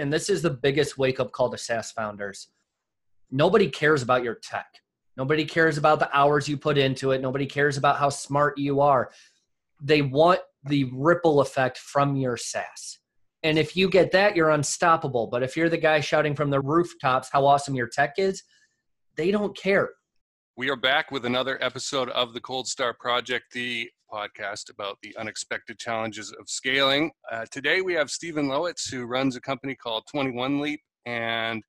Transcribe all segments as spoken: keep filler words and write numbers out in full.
and this is the biggest wake-up call to SaaS founders. Nobody cares about your tech. Nobody cares about the hours you put into it. Nobody cares about how smart you are. They want the ripple effect from your SaaS. And if you get that, you're unstoppable. But if you're the guy shouting from the rooftops how awesome your tech is, they don't care. We are back with another episode of the Cold Star Project, the podcast about the unexpected challenges of scaling. Uh, today we have Stephen Lowitz, who runs a company called twenty-one Leap, and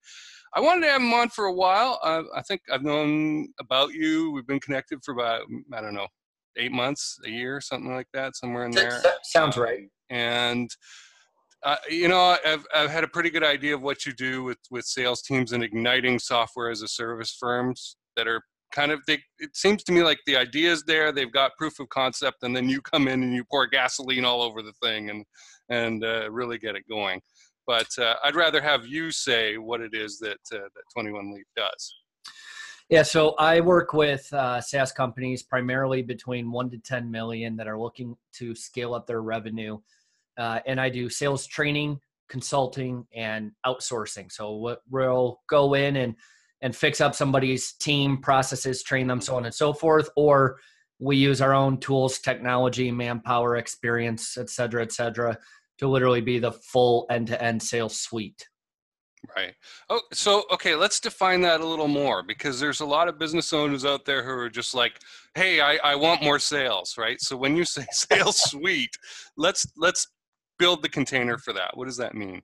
I wanted to have him on for a while. I, I think I've known about you. We've been connected for about, I don't know, eight months, a year, something like that, somewhere in there. That sounds right. And Uh, you know, I've, I've had a pretty good idea of what you do with, with sales teams and igniting software as a service firms that are kind of, they, it seems to me like the idea is there, they've got proof of concept, and then you come in and you pour gasoline all over the thing and, and uh, really get it going. But uh, I'd rather have you say what it is that, uh, that twenty-one Leap does. Yeah, so I work with uh, SaaS companies primarily between one to ten million that are looking to scale up their revenue. Uh, and I do sales training, consulting, and outsourcing. So what we'll go in and, and fix up somebody's team, processes, train them, so on and so forth. Or we use our own tools, technology, manpower, experience, et cetera, et cetera, to literally be the full end-to-end sales suite. Right. Oh, so, okay, let's define that a little more, because there's a lot of business owners out there who are just like, hey, I, I want more sales, right? So when you say sales suite, let's let's build the container for that. What does that mean?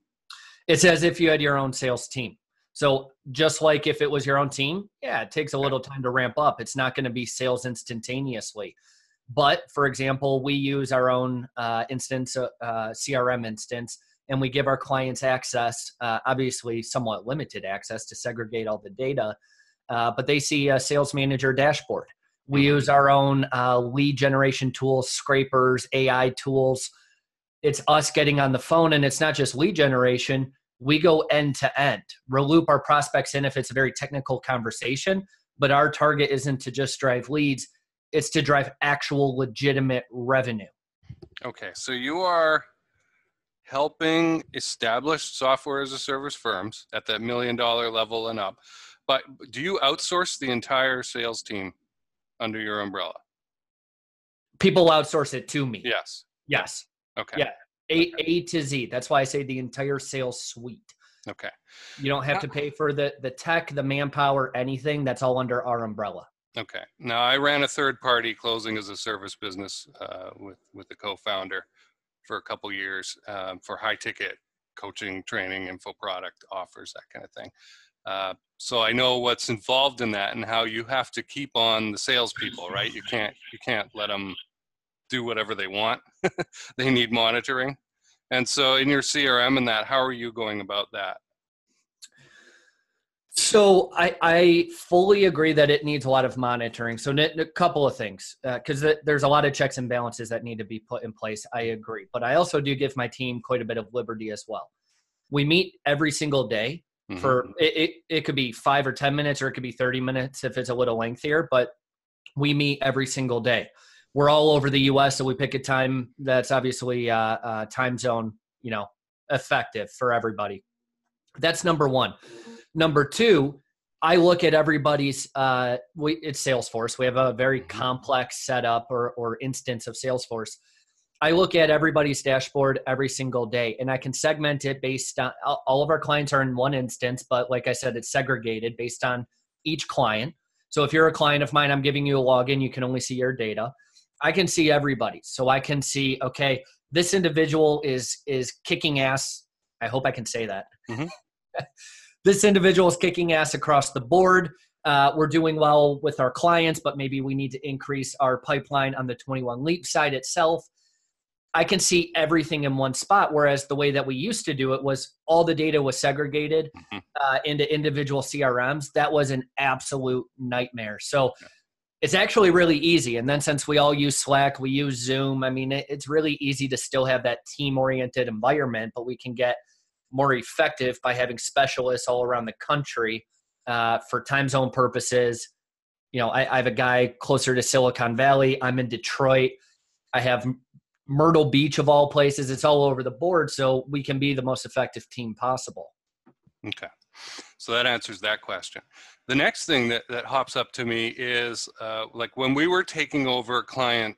It's as if you had your own sales team. So just like if it was your own team, yeah, it takes a little time to ramp up. It's not going to be sales instantaneously. But for example, we use our own uh, instance, uh, uh, C R M instance, and we give our clients access, uh, obviously somewhat limited access to segregate all the data, uh, but they see a sales manager dashboard. We use our own uh, lead generation tools, scrapers, A I tools. It's us getting on the phone, and it's not just lead generation. We go end to end. We'll loop our prospects in if it's a very technical conversation, but our target isn't to just drive leads. It's to drive actual legitimate revenue. Okay. So you are helping established software as a service firms at that million dollar level and up, but do you outsource the entire sales team under your umbrella? People outsource it to me. Yes. Yes. Okay. Yeah. A, A to Z. That's why I say the entire sales suite. Okay. You don't have to pay for the, the tech, the manpower, anything. That's all under our umbrella. Okay. Now, I ran a third party closing as a service business uh, with, with the co-founder for a couple years um, for high ticket coaching, training, info product offers, that kind of thing. Uh, so I know what's involved in that and how you have to keep on the salespeople, right? You can't, you can't let them do whatever they want. They need monitoring. And so in your C R M and that, how are you going about that? So I, I fully agree that it needs a lot of monitoring. So a couple of things, because uh, there's a lot of checks and balances that need to be put in place. I agree. But I also do give my team quite a bit of liberty as well. We meet every single day. Mm-hmm. For it, it, it could be five or ten minutes, or it could be thirty minutes if it's a little lengthier, but we meet every single day. We're all over the U S, so we pick a time that's obviously uh, uh, time zone, you know, effective for everybody. That's number one. Number two, I look at everybody's, uh, we, it's Salesforce. We have a very complex setup or, or instance of Salesforce. I look at everybody's dashboard every single day, and I can segment it based on all of our clients are in one instance, but like I said, it's segregated based on each client. So if you're a client of mine, I'm giving you a login, you can only see your data. I can see everybody. So I can see, okay, this individual is, is kicking ass. I hope I can say that. Mm-hmm. This individual is kicking ass across the board. Uh, we're doing well with our clients, but maybe we need to increase our pipeline on the twenty-one Leap side itself. I can see everything in one spot, whereas the way that we used to do it was all the data was segregated mm-hmm. uh, into individual C R Ms. That was an absolute nightmare. So yeah. It's actually really easy. And then since we all use Slack, we use Zoom. I mean, it, it's really easy to still have that team-oriented environment, but we can get more effective by having specialists all around the country uh, for time zone purposes. You know, I, I have a guy closer to Silicon Valley. I'm in Detroit. I have Myrtle Beach of all places. It's all over the board, so we can be the most effective team possible. Okay. So that answers that question. The next thing that, that hops up to me is uh, like when we were taking over client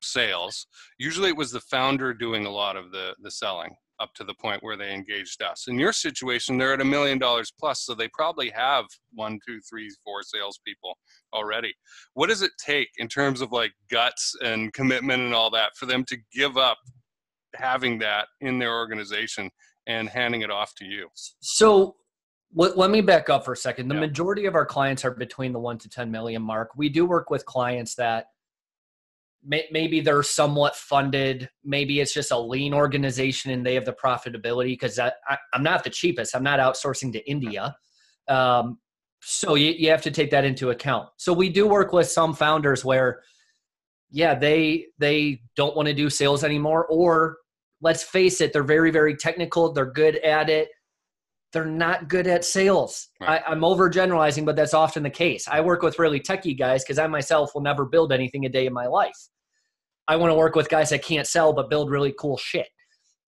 sales, usually it was the founder doing a lot of the, the selling up to the point where they engaged us. In your situation, they're at a million dollars plus, so they probably have one, two, three, four salespeople already. What does it take in terms of like guts and commitment and all that for them to give up having that in their organization and handing it off to you? So let me back up for a second. The yeah. majority of our clients are between the one to ten million mark. We do work with clients that may, maybe they're somewhat funded. Maybe it's just a lean organization and they have the profitability, because I, I, I'm not the cheapest. I'm not outsourcing to India. Um, so you, you have to take that into account. So we do work with some founders where, yeah, they, they don't want to do sales anymore, or let's face it, they're very, very technical. They're good at it. They're not good at sales. Right. I, I'm overgeneralizing, but that's often the case. I work with really techie guys because I myself will never build anything a day in my life. I want to work with guys that can't sell but build really cool shit.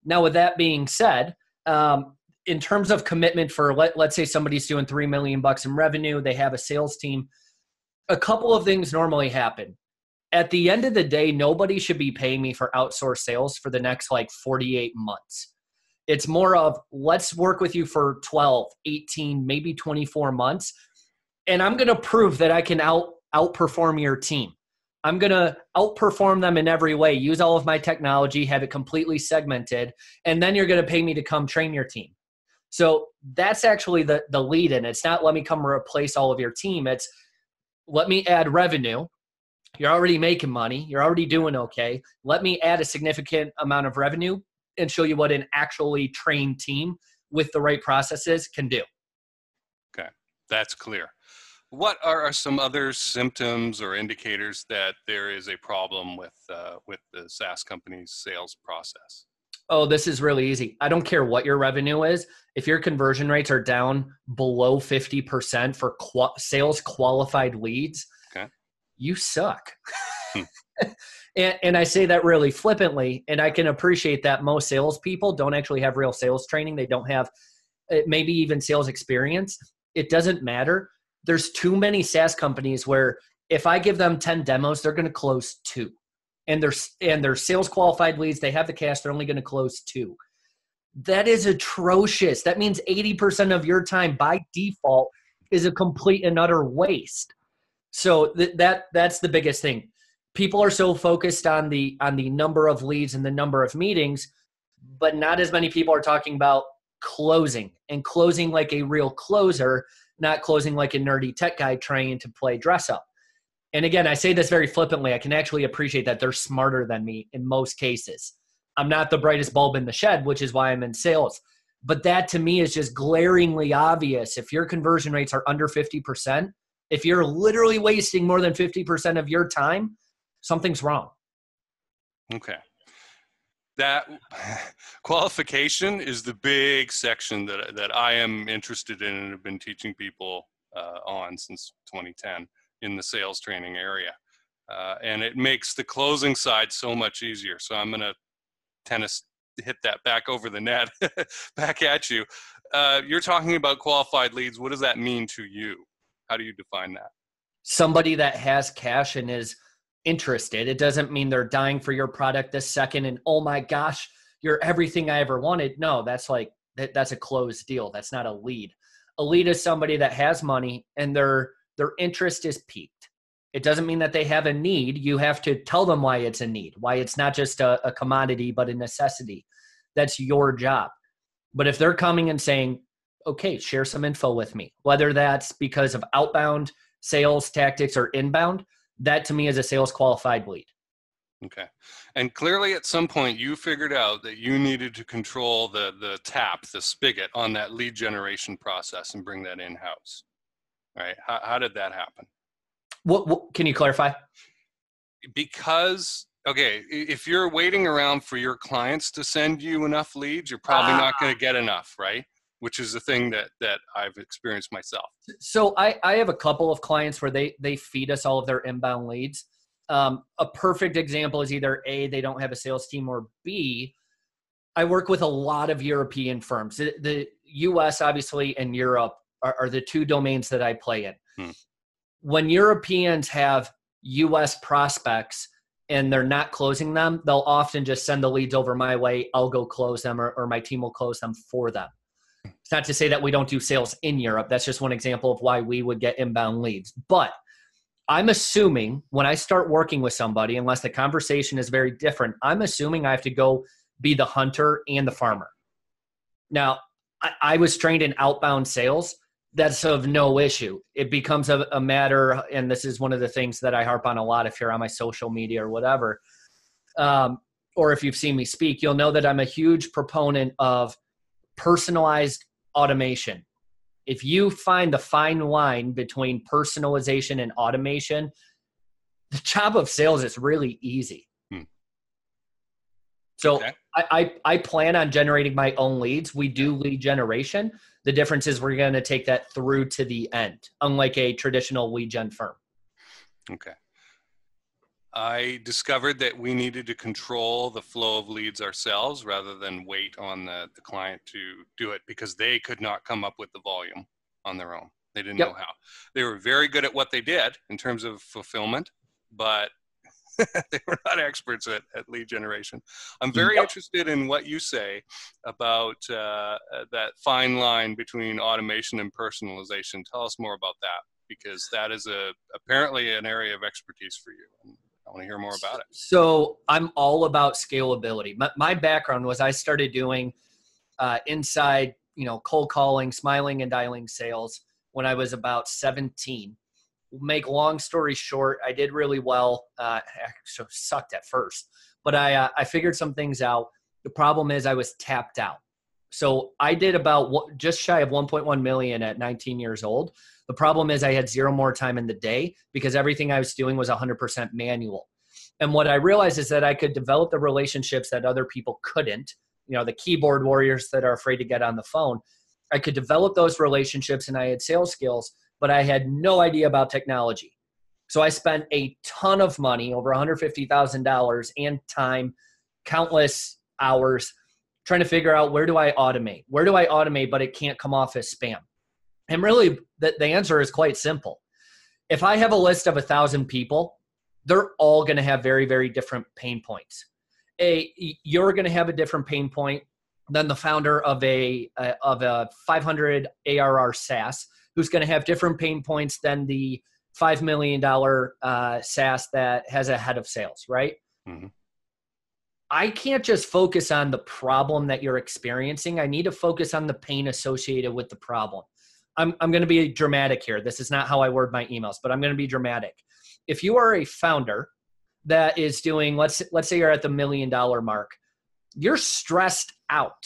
Now, with that being said, um, in terms of commitment for, let, let's say somebody's doing three million bucks in revenue, they have a sales team, a couple of things normally happen. At the end of the day, nobody should be paying me for outsourced sales for the next like forty-eight months. It's more of, let's work with you for twelve, eighteen, maybe twenty-four months. And I'm going to prove that I can out outperform your team. I'm going to outperform them in every way, use all of my technology, have it completely segmented, and then you're going to pay me to come train your team. So that's actually the, the lead in. It's not let me come replace all of your team. It's let me add revenue. You're already making money. You're already doing okay. Let me add a significant amount of revenue and show you what an actually trained team with the right processes can do. Okay, that's clear. What are some other symptoms or indicators that there is a problem with uh, with the SaaS company's sales process? Oh, this is really easy. I don't care what your revenue is. If your conversion rates are down below fifty percent for qual- sales qualified leads, okay, you suck. And, and I say that really flippantly, and I can appreciate that most salespeople don't actually have real sales training. They don't have uh, maybe even sales experience. It doesn't matter. There's too many SaaS companies where if I give them ten demos, they're going to close two. And they're, and they're sales qualified leads. They have the cash. They're only going to close two. That is atrocious. That means eighty percent of your time by default is a complete and utter waste. So th- that that's the biggest thing. People are so focused on the on the number of leads and the number of meetings, but not as many people are talking about closing and closing like a real closer, not closing like a nerdy tech guy trying to play dress up. And again, I say this very flippantly. I can actually appreciate that they're smarter than me in most cases. I'm not the brightest bulb in the shed, which is why I'm in sales. But that to me is just glaringly obvious. If your conversion rates are under fifty percent, if you're literally wasting more than fifty percent of your time, something's wrong. Okay. That qualification is the big section that, that I am interested in and have been teaching people uh, on since twenty ten in the sales training area. Uh, and it makes the closing side so much easier. So I'm going to tennis hit that back over the net, back at you. Uh, you're talking about qualified leads. What does that mean to you? How do you define that? Somebody that has cash and is interested. It doesn't mean they're dying for your product this second and, oh my gosh, you're everything I ever wanted. No, that's like, that, that's a closed deal. That's not a lead. A lead is somebody that has money and their, their interest is piqued. It doesn't mean that they have a need. You have to tell them why it's a need, why it's not just a, a commodity, but a necessity. That's your job. But if they're coming and saying, okay, share some info with me, whether that's because of outbound sales tactics or inbound, that to me is a sales qualified lead. Okay. And clearly at some point you figured out that you needed to control the the tap, the spigot on that lead generation process and bring that in-house. All right. How, how did that happen? What, what can you clarify? Because, okay, if you're waiting around for your clients to send you enough leads, you're probably ah. not going to get enough, right? Which is the thing that that I've experienced myself. So I, I have a couple of clients where they they feed us all of their inbound leads. Um, a perfect example is either A, they don't have a sales team, or B, I work with a lot of European firms. The U S obviously and Europe are, are the two domains that I play in. Hmm. When Europeans have U S prospects and they're not closing them, they'll often just send the leads over my way. I'll go close them, or, or my team will close them for them. It's not to say that we don't do sales in Europe. That's just one example of why we would get inbound leads. But I'm assuming when I start working with somebody, unless the conversation is very different, I'm assuming I have to go be the hunter and the farmer. Now, I, I was trained in outbound sales. That's of no issue. It becomes a, a matter, and this is one of the things that I harp on a lot if you're on my social media or whatever, um, or if you've seen me speak, you'll know that I'm a huge proponent of personalized automation. If you find the fine line between personalization and automation, the job of sales is really easy. Hmm. So okay. I, I, I plan on generating my own leads. We do lead generation. The difference is we're going to take that through to the end, unlike a traditional lead gen firm. Okay. I discovered that we needed to control the flow of leads ourselves rather than wait on the, the client to do it, because they could not come up with the volume on their own. They didn't yep. know how. They were very good at what they did in terms of fulfillment, but they were not experts at, at lead generation. I'm very yep. interested in what you say about uh, that fine line between automation and personalization. Tell us more about that, because that is a apparently an area of expertise for you. I want to hear more about it. So I'm all about scalability. My, my background was I started doing uh, inside, you know, cold calling, smiling and dialing sales when I was about seventeen. Make long story short, I did really well. Uh, actually sucked at first, but I uh, I figured some things out. The problem is I was tapped out. So I did about what, just shy of one point one million at nineteen years old. The problem is I had zero more time in the day because everything I was doing was one hundred percent manual. And what I realized is that I could develop the relationships that other people couldn't, you know, the keyboard warriors that are afraid to get on the phone. I could develop those relationships and I had sales skills, but I had no idea about technology. So I spent a ton of money, over one hundred fifty thousand dollars and time, countless hours, trying to figure out where do I automate? Where do I automate, but it can't come off as spam? And really, the, the answer is quite simple. If I have a list of a thousand people, they're all going to have very, very different pain points. A, you're going to have a different pain point than the founder of a, a of a five hundred A R R SaaS, who's going to have different pain points than the five million dollars uh, SaaS that has a head of sales, right? Mm-hmm. I can't just focus on the problem that you're experiencing. I need to focus on the pain associated with the problem. I'm, I'm going to be dramatic here. This is not how I word my emails, but I'm going to be dramatic. If you are a founder that is doing, let's, let's say you're at the million dollar mark, you're stressed out,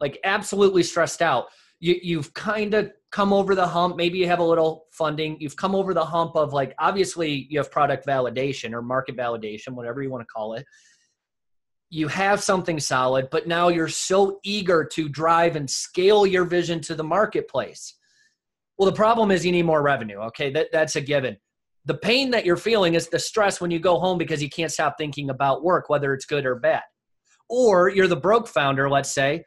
like absolutely stressed out. You, you've kind of come over the hump. Maybe you have a little funding. You've come over the hump of, like, obviously you have product validation or market validation, whatever you want to call it. You have something solid, but now you're so eager to drive and scale your vision to the marketplace. Well, the problem is you need more revenue. Okay, that, that's a given. The pain that you're feeling is the stress when you go home because you can't stop thinking about work, whether it's good or bad. Or you're the broke founder, let's say.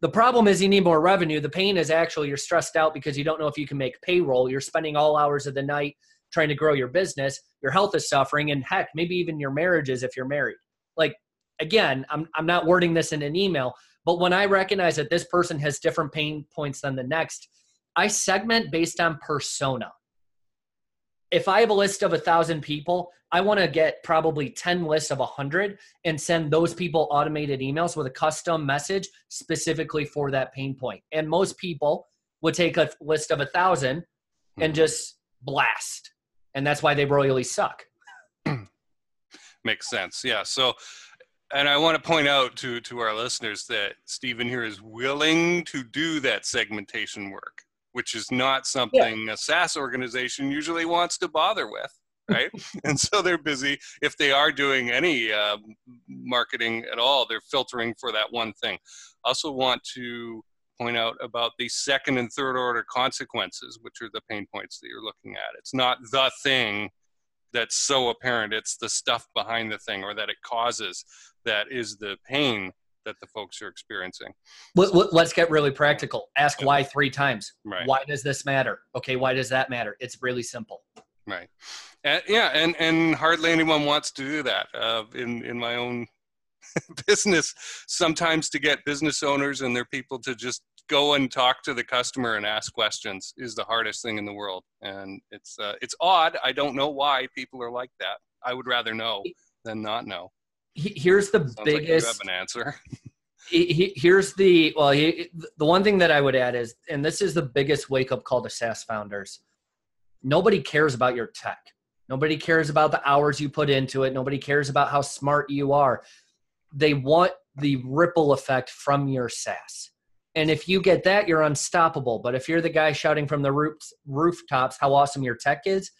The problem is you need more revenue. The pain is actually you're stressed out because you don't know if you can make payroll. You're spending all hours of the night trying to grow your business. Your health is suffering, and heck, maybe even your marriage is if you're married. Like, again, I'm I'm not wording this in an email, but when I recognize that this person has different pain points than the next, I segment based on persona. If I have a list of a thousand people, I want to get probably ten lists of a hundred and send those people automated emails with a custom message specifically for that pain point. And most people would take a list of a thousand and just blast. And that's why they royally suck. Makes sense. Yeah. So, and I want to point out to, to our listeners that Stephen here is willing to do that segmentation work, which is not something yeah. a SaaS organization usually wants to bother with, right? And so they're busy. If they are doing any uh, marketing at all, they're filtering for that one thing. Also want to point out about the second and third order consequences, which are the pain points that you're looking at. It's not the thing that's so apparent. It's the stuff behind the thing, or that it causes, that is the pain that the folks are experiencing. Let's get really practical. Ask why three times. Right. Why does this matter? Okay, why does that matter? It's really simple. Right. And, yeah, and, and hardly anyone wants to do that. Uh, in, in my own business, sometimes to get business owners and their people to just go and talk to the customer and ask questions is the hardest thing in the world. And it's, uh, it's odd. I don't know why people are like that. I would rather know than not know. Here's the Sounds biggest like you have an answer. he, he, here's the, well, he, the one thing that I would add is, and this is the biggest wake up call to SaaS founders. Nobody cares about your tech. Nobody cares about the hours you put into it. Nobody cares about how smart you are. They want the ripple effect from your SaaS. And if you get that, you're unstoppable. But if you're the guy shouting from the roofs, rooftops how awesome your tech is,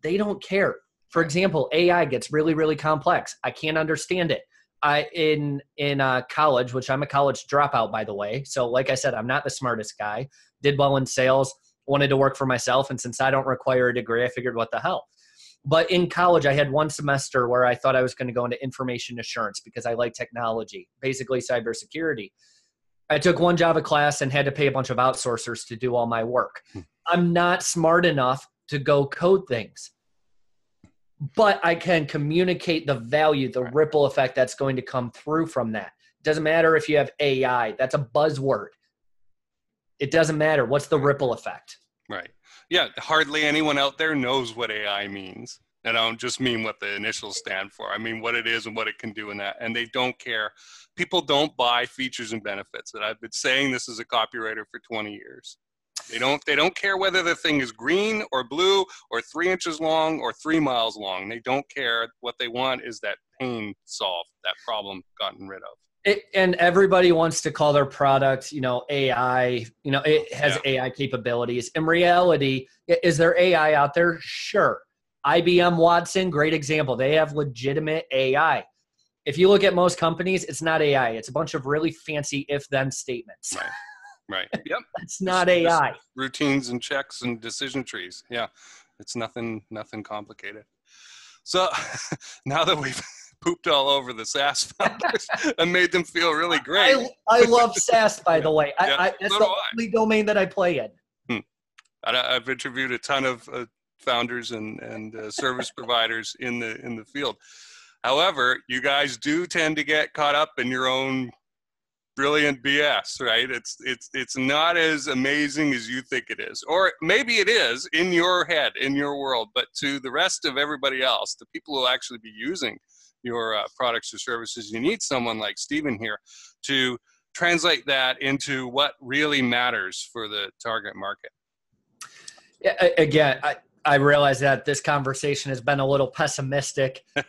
they don't care. For example, A I gets really, really complex. I can't understand it. I in in uh, college, which I'm a college dropout, by the way. So like I said, I'm not the smartest guy. Did well in sales, wanted to work for myself. And since I don't require a degree, I figured what the hell. But in college, I had one semester where I thought I was going to go into information assurance because I like technology, basically cybersecurity. I took one Java class and had to pay a bunch of outsourcers to do all my work. I'm not smart enough to go code things. But I can communicate the value, the ripple effect that's going to come through from that. Doesn't matter if you have A I. That's a buzzword. It doesn't matter. What's the ripple effect? Right. Yeah. Hardly anyone out there knows what A I means. And I don't just mean what the initials stand for. I mean what it is and what it can do in that. And they don't care. People don't buy features and benefits. And I've been saying this as a copywriter for twenty years. They don't, they don't care whether the thing is green or blue or three inches long or three miles long. They don't care. What they want is that pain solved, that problem gotten rid of. It, and everybody wants to call their product, you know, A I, you know, it has yeah. A I capabilities. In reality, is there A I out there? Sure. I B M Watson, great example. They have legitimate A I. If you look at most companies, it's not A I. It's a bunch of really fancy if-then statements. Right. Right. Yep. It's not it's, A I. It's routines and checks and decision trees. Yeah. It's nothing, nothing complicated. So now that we've pooped all over the SaaS founders and made them feel really great. I, I love SaaS, by the way. I, yeah, I, it's so the do only I. domain that I play in. Hmm. I, I've interviewed a ton of uh, founders and, and uh, service providers in the, in the field. However, you guys do tend to get caught up in your own brilliant B S, right? It's it's it's not as amazing as you think it is, or maybe it is in your head, in your world. But to the rest of everybody else, the people who will actually be using your uh, products or services, you need someone like Stephen here to translate that into what really matters for the target market. Yeah, I, again, I I realize that this conversation has been a little pessimistic, uh,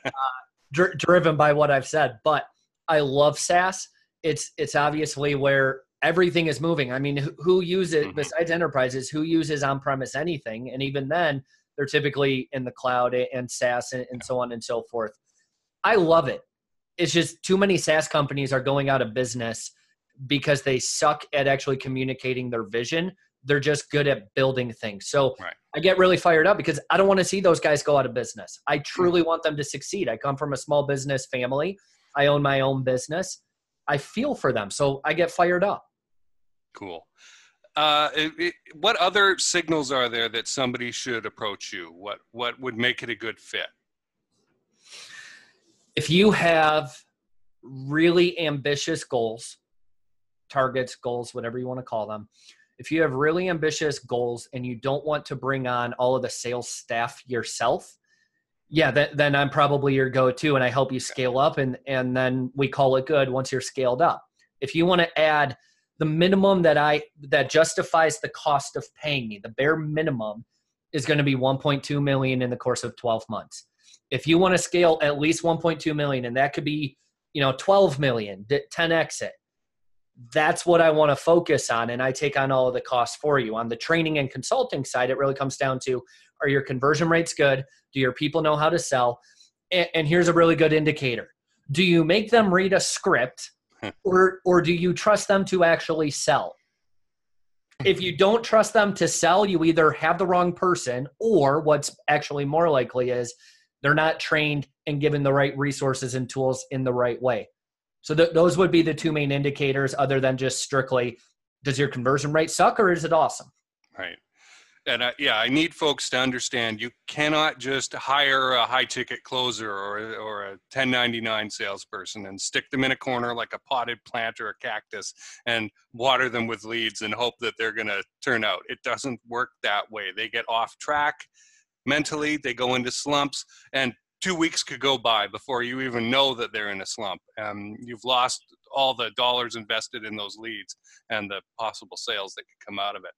dr driven by what I've said, but I love SaaS. It's it's obviously where everything is moving. I mean, who, who uses, mm-hmm. besides enterprises, who uses on-premise anything? And even then, they're typically in the cloud and SaaS and, and yeah. so on and so forth. I love it. It's just too many SaaS companies are going out of business because they suck at actually communicating their vision. They're just good at building things. So right. I get really fired up because I don't want to see those guys go out of business. I truly mm-hmm. want them to succeed. I come from a small business family. I own my own business. I feel for them. So I get fired up. Cool. Uh, it, it, what other signals are there that somebody should approach you? What, what would make it a good fit? If you have really ambitious goals, targets, goals, whatever you want to call them. If you have really ambitious goals and you don't want to bring on all of the sales staff yourself, yeah, that, then I'm probably your go-to, and I help you scale up, and, and then we call it good once you're scaled up. If you want to add the minimum that I that justifies the cost of paying me, the bare minimum is going to be one point two million dollars in the course of twelve months. If you want to scale at least one point two million dollars, and that could be, you know, twelve million dollars, ten X it, that's what I want to focus on, and I take on all of the costs for you. On the training and consulting side, it really comes down to, are your conversion rates good? Do your people know how to sell? And, and here's a really good indicator. Do you make them read a script, or, or do you trust them to actually sell? If you don't trust them to sell, you either have the wrong person, or what's actually more likely is they're not trained and given the right resources and tools in the right way. So th- those would be the two main indicators, other than just strictly, does your conversion rate suck or is it awesome? Right. And I, yeah, I need folks to understand you cannot just hire a high ticket closer or, or a ten ninety-nine salesperson and stick them in a corner like a potted plant or a cactus and water them with leads and hope that they're going to turn out. It doesn't work that way. They get off track mentally, they go into slumps, and two weeks could go by before you even know that they're in a slump. Um, you've lost all the dollars invested in those leads and the possible sales that could come out of it.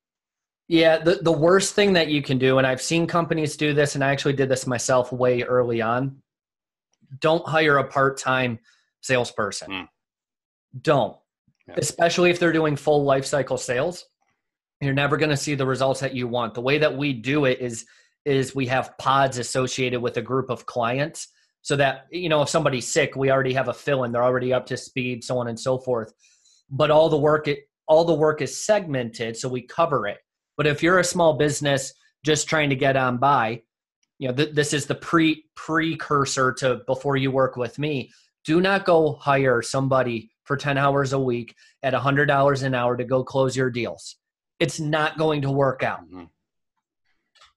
Yeah, the, the worst thing that you can do, and I've seen companies do this, and I actually did this myself way early on, don't hire a part-time salesperson. Mm. Don't. Yeah. Especially if they're doing full lifecycle sales. You're never going to see the results that you want. The way that we do it is, is we have pods associated with a group of clients so that, you know, if somebody's sick, we already have a fill-in. They're already up to speed, so on and so forth. But all the work, it, all the work is segmented, so we cover it. But if you're a small business just trying to get on by, you know, th- this is the pre precursor to before you work with me. Do not go hire somebody for ten hours a week at one hundred dollars an hour to go close your deals. It's not going to work out. Mm-hmm.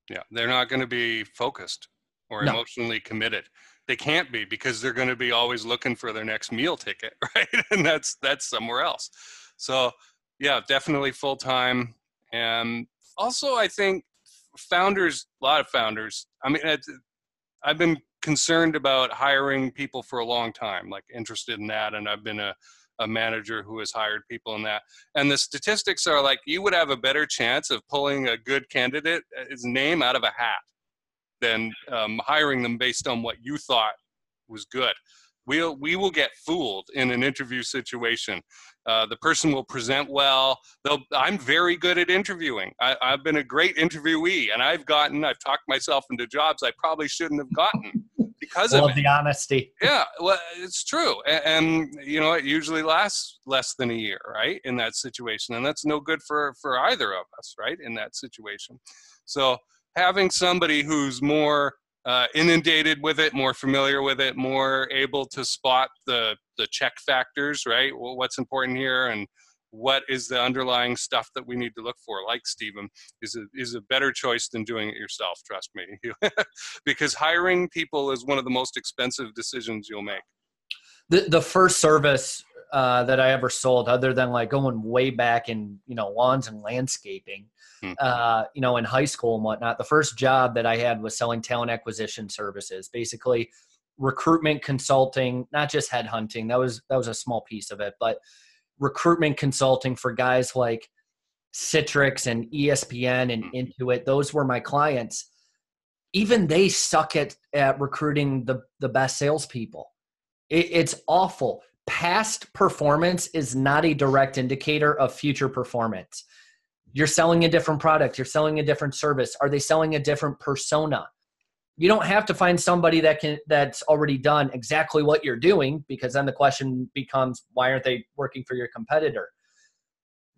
Yeah, they're not going to be focused or no. emotionally committed. They can't be, because they're going to be always looking for their next meal ticket, right? And that's that's somewhere else. So yeah, definitely full time. And also, I think founders, a lot of founders, I mean, I've been concerned about hiring people for a long time, like interested in that. And I've been a, a manager who has hired people in that. And the statistics are like, you would have a better chance of pulling a good candidate's name out of a hat than um, hiring them based on what you thought was good. We'll, we will get fooled in an interview situation. Uh, the person will present well. They'll, I'm very good at interviewing. I, I've been a great interviewee, and I've gotten, I've talked myself into jobs I probably shouldn't have gotten because of it. Love the honesty. Yeah, well, it's true. And, and, you know, it usually lasts less than a year, right, in that situation. And that's no good for, for either of us, right, in that situation. So having somebody who's more Uh, inundated with it, more familiar with it, more able to spot the the check factors, right? Well, what's important here, and what is the underlying stuff that we need to look for? Like Stephen, is a, is a better choice than doing it yourself. Trust me, because hiring people is one of the most expensive decisions you'll make. The the first service uh, that I ever sold, other than like going way back in, you know, lawns and landscaping, Uh, you know, in high school and whatnot, the first job that I had was selling talent acquisition services, basically recruitment consulting, not just headhunting. That was, that was a small piece of it, but recruitment consulting for guys like Citrix and E S P N and Intuit. Those were my clients. Even they suck at, at recruiting the, the best salespeople. It, it's awful. Past performance is not a direct indicator of future performance. You're selling a different product. You're selling a different service. Are they selling a different persona? You don't have to find somebody that can, that's already done exactly what you're doing, because then the question becomes, why aren't they working for your competitor?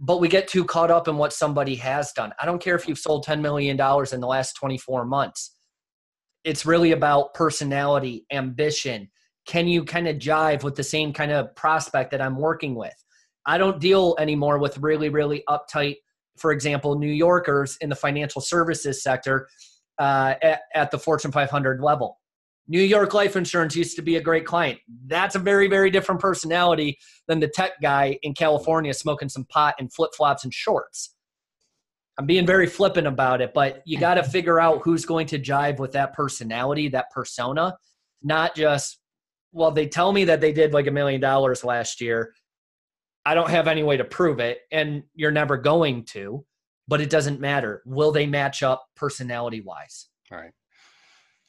But we get too caught up in what somebody has done. I don't care if you've sold ten million dollars in the last twenty-four months. It's really about personality, ambition. Can you kind of jive with the same kind of prospect that I'm working with? I don't deal anymore with really, really uptight, for example, New Yorkers in the financial services sector uh, at, at the Fortune five hundred level. New York Life Insurance used to be a great client. That's a very, very different personality than the tech guy in California smoking some pot and flip-flops and shorts. I'm being very flippant about it, but you got to figure out who's going to jive with that personality, that persona, not just, well, they tell me that they did like a million dollars last year. I don't have any way to prove it, and you're never going to, but it doesn't matter. Will they match up personality wise? All right.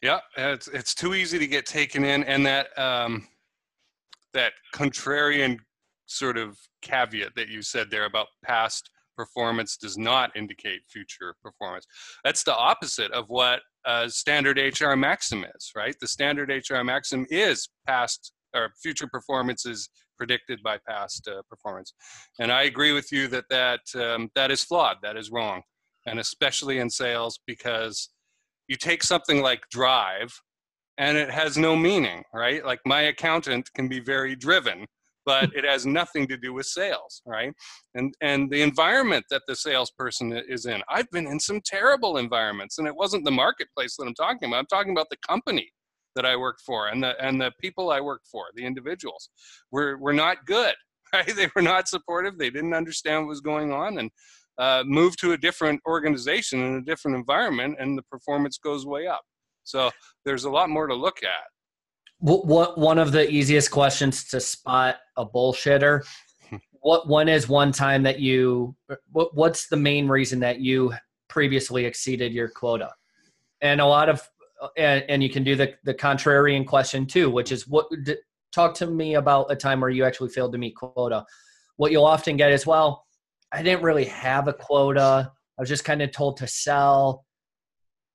Yeah. It's, it's too easy to get taken in. And that, um, that contrarian sort of caveat that you said there about past performance does not indicate future performance. That's the opposite of what a standard H R maxim is, right? The standard H R maxim is past or future performance is predicted by past uh, performance. And I agree with you that that, um, that is flawed, that is wrong. And especially in sales, because you take something like drive and it has no meaning, right? Like my accountant can be very driven, but it has nothing to do with sales, right? And and the environment that the salesperson is in. I've been in some terrible environments, and it wasn't the marketplace that I'm talking about. I'm talking about the company that I worked for and the and the people I worked for, the individuals, were were not good, right? They were not supportive. They didn't understand what was going on, and uh, moved to a different organization in a different environment, and the performance goes way up. So there's a lot more to look at. What one of the easiest questions to spot a bullshitter? What one is one time that you? What what's the main reason that you previously exceeded your quota? And a lot of, and, and you can do the the contrarian question too, which is what. Talk to me about a time where you actually failed to meet quota. What you'll often get is, well, I didn't really have a quota. I was just kind of told to sell,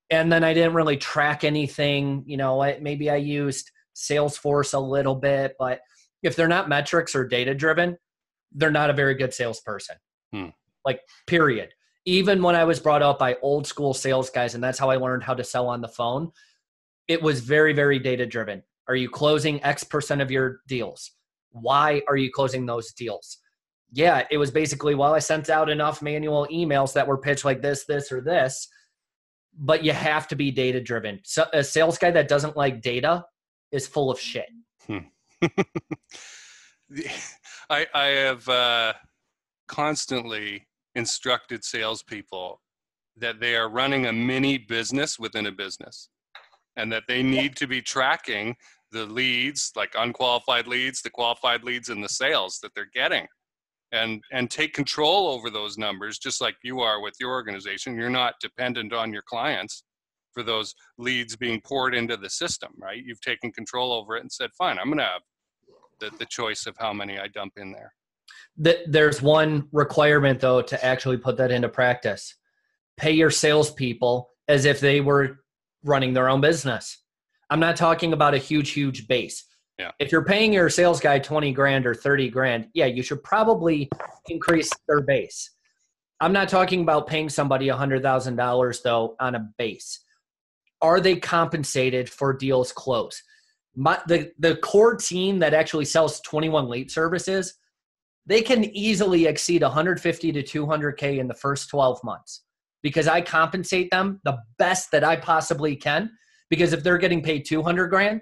and then I didn't really track anything. You know, I, maybe I used Salesforce a little bit, but if they're not metrics or data driven, they're not a very good salesperson. Hmm. Like, period. Even when I was brought up by old school sales guys, and that's how I learned how to sell on the phone, it was very, very data driven. Are you closing X percent of your deals? Why are you closing those deals? Yeah, it was basically, well, I sent out enough manual emails that were pitched like this, this, or this, but you have to be data driven. So a sales guy that doesn't like data is full of shit. Hmm. I, I have uh, constantly instructed salespeople that they are running a mini business within a business, and that they need to be tracking the leads, like unqualified leads, the qualified leads, and the sales that they're getting, and and take control over those numbers, just like you are with your organization. You're not dependent on your clients for those leads being poured into the system, right? You've taken control over it and said, fine, I'm going to have the, the choice of how many I dump in there. There's one requirement though, to actually put that into practice. Pay your salespeople as if they were running their own business. I'm not talking about a huge, huge base. Yeah. If you're paying your sales guy twenty grand or thirty grand, yeah, you should probably increase their base. I'm not talking about paying somebody one hundred thousand dollars though on a base. Are they compensated for deals closed? My, the, the core team that actually sells twenty-one Leap services, they can easily exceed one fifty to two hundred K in the first twelve months because I compensate them the best that I possibly can. Because if they're getting paid two hundred grand,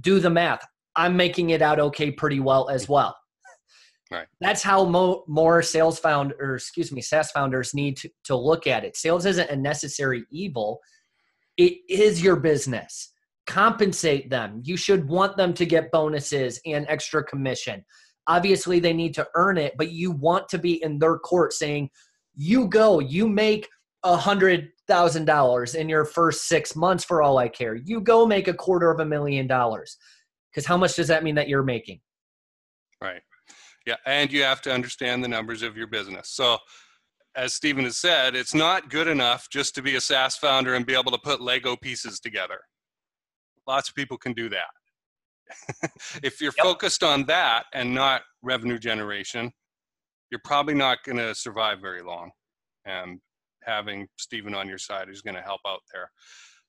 do the math. I'm making it out okay pretty well as well. Right. That's how mo- more sales found, or excuse me, SaaS founders need to, to look at it. Sales isn't a necessary evil. It is your business. Compensate them. You should want them to get bonuses and extra commission. Obviously, they need to earn it, but you want to be in their court saying, you go, you make one hundred thousand dollars in your first six months for all I care. You go make a quarter of a million dollars. Because how much does that mean that you're making? Right. Yeah, and you have to understand the numbers of your business. So, as Stephen has said, it's not good enough just to be a SaaS founder and be able to put Lego pieces together. Lots of people can do that. If you're yep. focused on that and not revenue generation, you're probably not going to survive very long. And having Stephen on your side is going to help out there.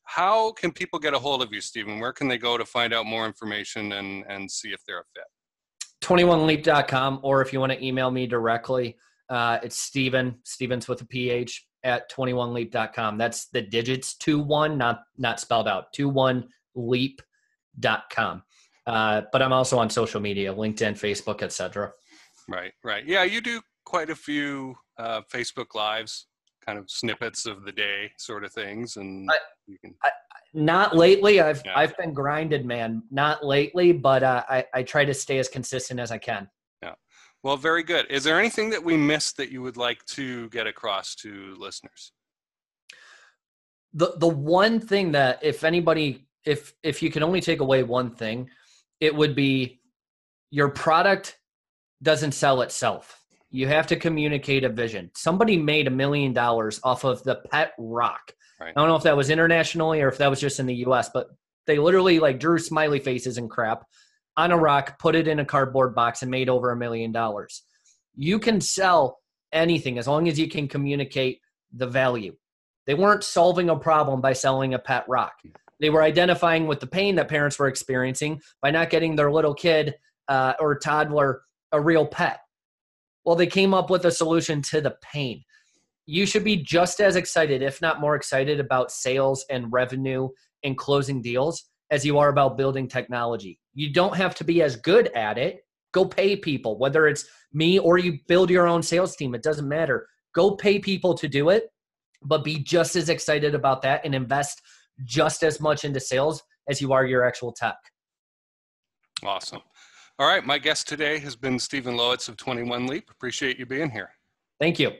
How can people get a hold of you, Stephen? Where can they go to find out more information and, and see if they're a fit? twenty-one leap dot com, or if you want to email me directly, Uh, it's Stephen, Stevens with a P H at twenty-one leap dot com. That's the digits two one, not not spelled out, twenty-one leap dot com. Uh, but I'm also on social media, LinkedIn, Facebook, et cetera. Right, right. Yeah, you do quite a few uh, Facebook Lives, kind of snippets of the day sort of things. And I, you can... I, not lately. I've yeah. I've been grinded, man. Not lately, but uh, I, I try to stay as consistent as I can. Well, very good. Is there anything that we missed that you would like to get across to listeners? The the one thing that if anybody, if if you can only take away one thing, it would be your product doesn't sell itself. You have to communicate a vision. Somebody made a million dollars off of the pet rock. Right. I don't know if that was internationally or if that was just in the U S, but they literally like drew smiley faces and crap on a rock, put it in a cardboard box, and made over a million dollars. You can sell anything as long as you can communicate the value. They weren't solving a problem by selling a pet rock. They were identifying with the pain that parents were experiencing by not getting their little kid uh, or toddler a real pet. Well, they came up with a solution to the pain. You should be just as excited, if not more excited, about sales and revenue and closing deals as you are about building technology. You don't have to be as good at it. Go pay people, whether it's me or you build your own sales team. It doesn't matter. Go pay people to do it, but be just as excited about that and invest just as much into sales as you are your actual tech. Awesome. All right. My guest today has been Stephen Lowitz of twenty-one Leap. Appreciate you being here. Thank you.